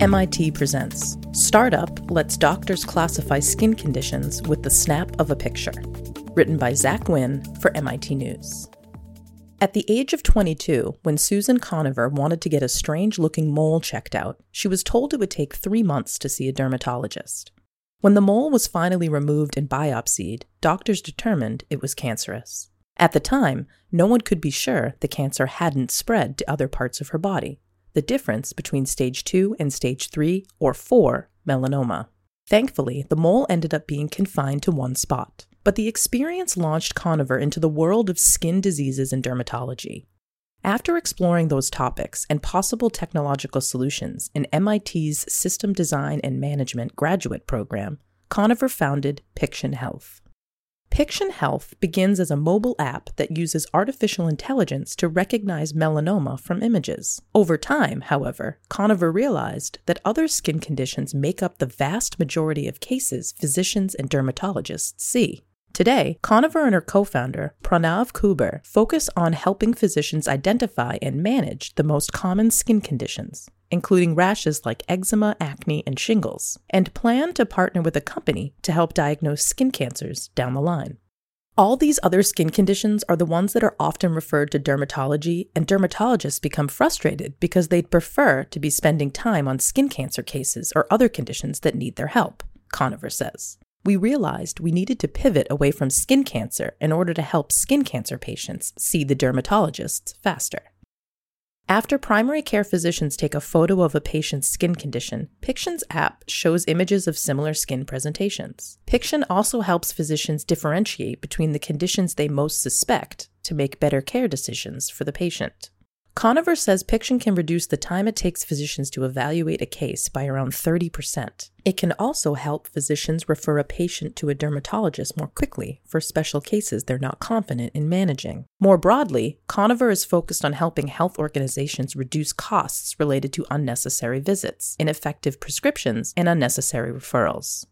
MIT presents Startup Lets Doctors Classify Skin Conditions with the Snap of a Picture, written by Zach Wynn for MIT News. At the age of 22, when Susan Conover wanted to get a strange-looking mole checked out, she was told it would take 3 months to see a dermatologist. When the mole was finally removed and biopsied, doctors determined it was cancerous. At the time, no one could be sure the cancer hadn't spread to other parts of her body, the difference between stage 2 and stage 3 or 4 melanoma. Thankfully, the mole ended up being confined to one spot. But the experience launched Conover into the world of skin diseases and dermatology. After exploring those topics and possible technological solutions in MIT's System Design and Management graduate program, Conover founded Piction Health. Piction Health begins as a mobile app that uses artificial intelligence to recognize melanoma from images. Over time, however, Conover realized that other skin conditions make up the vast majority of cases physicians and dermatologists see. Today, Conover and her co-founder, Pranav Kuber, focus on helping physicians identify and manage the most common skin conditions, including rashes like eczema, acne, and shingles, and plan to partner with a company to help diagnose skin cancers down the line. All these other skin conditions are the ones that are often referred to dermatology, and dermatologists become frustrated because they'd prefer to be spending time on skin cancer cases or other conditions that need their help, Conover says. We realized we needed to pivot away from skin cancer in order to help skin cancer patients see the dermatologists faster. After primary care physicians take a photo of a patient's skin condition, Piction's app shows images of similar skin presentations. Piction also helps physicians differentiate between the conditions they most suspect to make better care decisions for the patient. Conover says Piction can reduce the time it takes physicians to evaluate a case by around 30%. It can also help physicians refer a patient to a dermatologist more quickly for special cases they're not confident in managing. More broadly, Conover is focused on helping health organizations reduce costs related to unnecessary visits, ineffective prescriptions, and unnecessary referrals.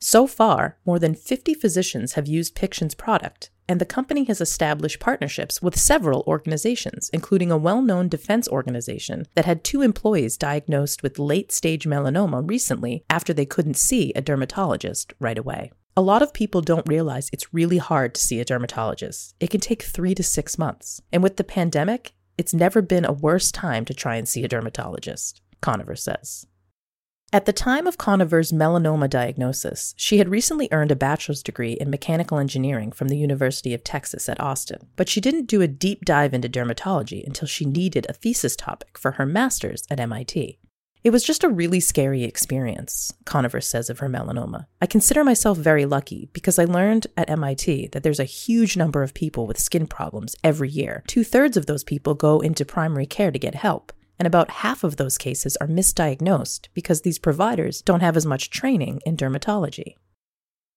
So far, more than 50 physicians have used Piction's product, and the company has established partnerships with several organizations, including a well-known defense organization that had 2 employees diagnosed with late-stage melanoma recently after they couldn't see a dermatologist right away. A lot of people don't realize it's really hard to see a dermatologist. It can take 3 to 6 months. And with the pandemic, it's never been a worse time to try and see a dermatologist, Conover says. At the time of Conover's melanoma diagnosis, she had recently earned a bachelor's degree in mechanical engineering from the University of Texas at Austin, but she didn't do a deep dive into dermatology until she needed a thesis topic for her master's at MIT. It was just a really scary experience, Conover says of her melanoma. I consider myself very lucky because I learned at MIT that there's a huge number of people with skin problems every year. 2/3 of those people go into primary care to get help. And about half of those cases are misdiagnosed because these providers don't have as much training in dermatology.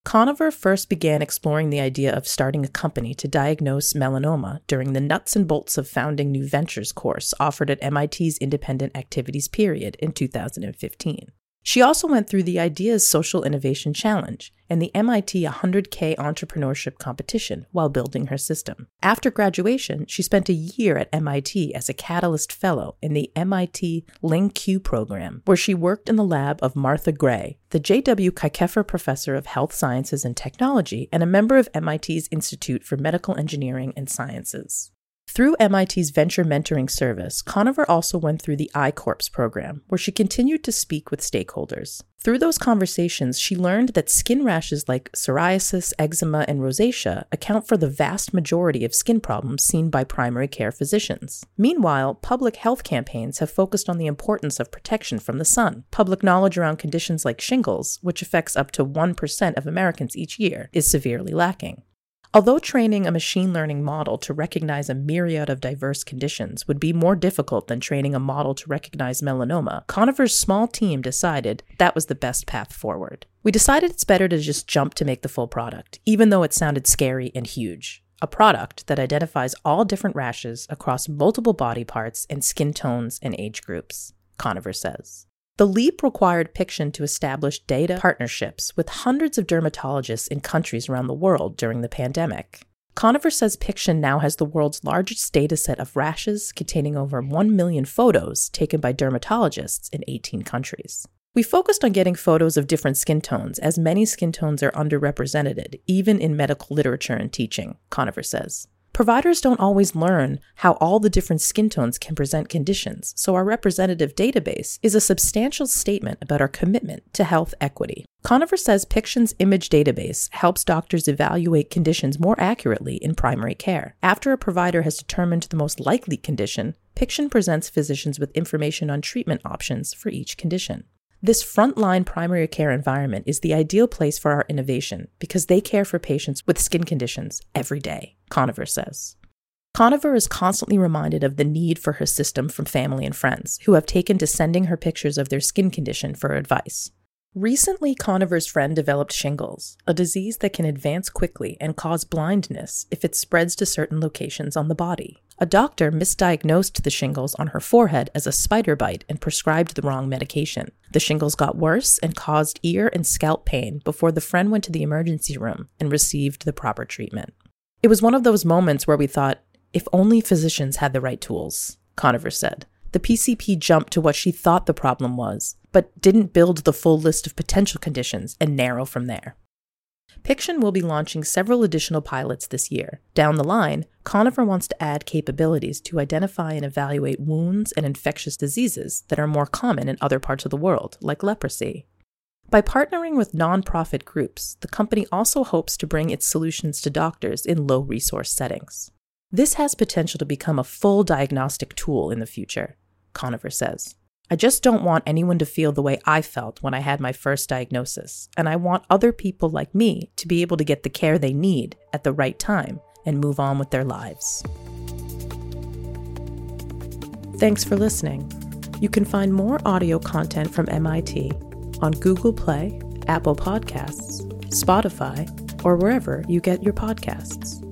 Conover first began exploring the idea of starting a company to diagnose melanoma during the Nuts and Bolts of Founding New Ventures course offered at MIT's Independent Activities Period in 2015. She also went through the IDEAS Social Innovation Challenge and the MIT 100K Entrepreneurship Competition while building her system. After graduation, she spent a year at MIT as a Catalyst Fellow in the MIT LingQ program, where she worked in the lab of Martha Gray, the J.W. Kiekefer Professor of Health Sciences and Technology and a member of MIT's Institute for Medical Engineering and Sciences. Through MIT's venture mentoring service, Conover also went through the iCorps program, where she continued to speak with stakeholders. Through those conversations, she learned that skin rashes like psoriasis, eczema, and rosacea account for the vast majority of skin problems seen by primary care physicians. Meanwhile, public health campaigns have focused on the importance of protection from the sun. Public knowledge around conditions like shingles, which affects up to 1% of Americans each year, is severely lacking. Although training a machine learning model to recognize a myriad of diverse conditions would be more difficult than training a model to recognize melanoma, Conover's small team decided that was the best path forward. We decided it's better to just jump to make the full product, even though it sounded scary and huge. A product that identifies all different rashes across multiple body parts and skin tones and age groups, Conover says. The leap required Piction to establish data partnerships with hundreds of dermatologists in countries around the world during the pandemic. Conover says Piction now has the world's largest data set of rashes, containing over 1 million photos taken by dermatologists in 18 countries. We focused on getting photos of different skin tones, as many skin tones are underrepresented, even in medical literature and teaching, Conover says. Providers don't always learn how all the different skin tones can present conditions, so our representative database is a substantial statement about our commitment to health equity. Conover says Piction's image database helps doctors evaluate conditions more accurately in primary care. After a provider has determined the most likely condition, Piction presents physicians with information on treatment options for each condition. This frontline primary care environment is the ideal place for our innovation because they care for patients with skin conditions every day, Conover says. Conover is constantly reminded of the need for her system from family and friends who have taken to sending her pictures of their skin condition for advice. Recently, Conover's friend developed shingles, a disease that can advance quickly and cause blindness if it spreads to certain locations on the body. A doctor misdiagnosed the shingles on her forehead as a spider bite and prescribed the wrong medication. The shingles got worse and caused ear and scalp pain before the friend went to the emergency room and received the proper treatment. It was one of those moments where we thought, if only physicians had the right tools, Conover said. The PCP jumped to what she thought the problem was, but didn't build the full list of potential conditions and narrow from there. Piction will be launching several additional pilots this year. Down the line, Conover wants to add capabilities to identify and evaluate wounds and infectious diseases that are more common in other parts of the world, like leprosy. By partnering with nonprofit groups, the company also hopes to bring its solutions to doctors in low-resource settings. This has potential to become a full diagnostic tool in the future, Conover says. I just don't want anyone to feel the way I felt when I had my first diagnosis, and I want other people like me to be able to get the care they need at the right time and move on with their lives. Thanks for listening. You can find more audio content from MIT on Google Play, Apple Podcasts, Spotify, or wherever you get your podcasts.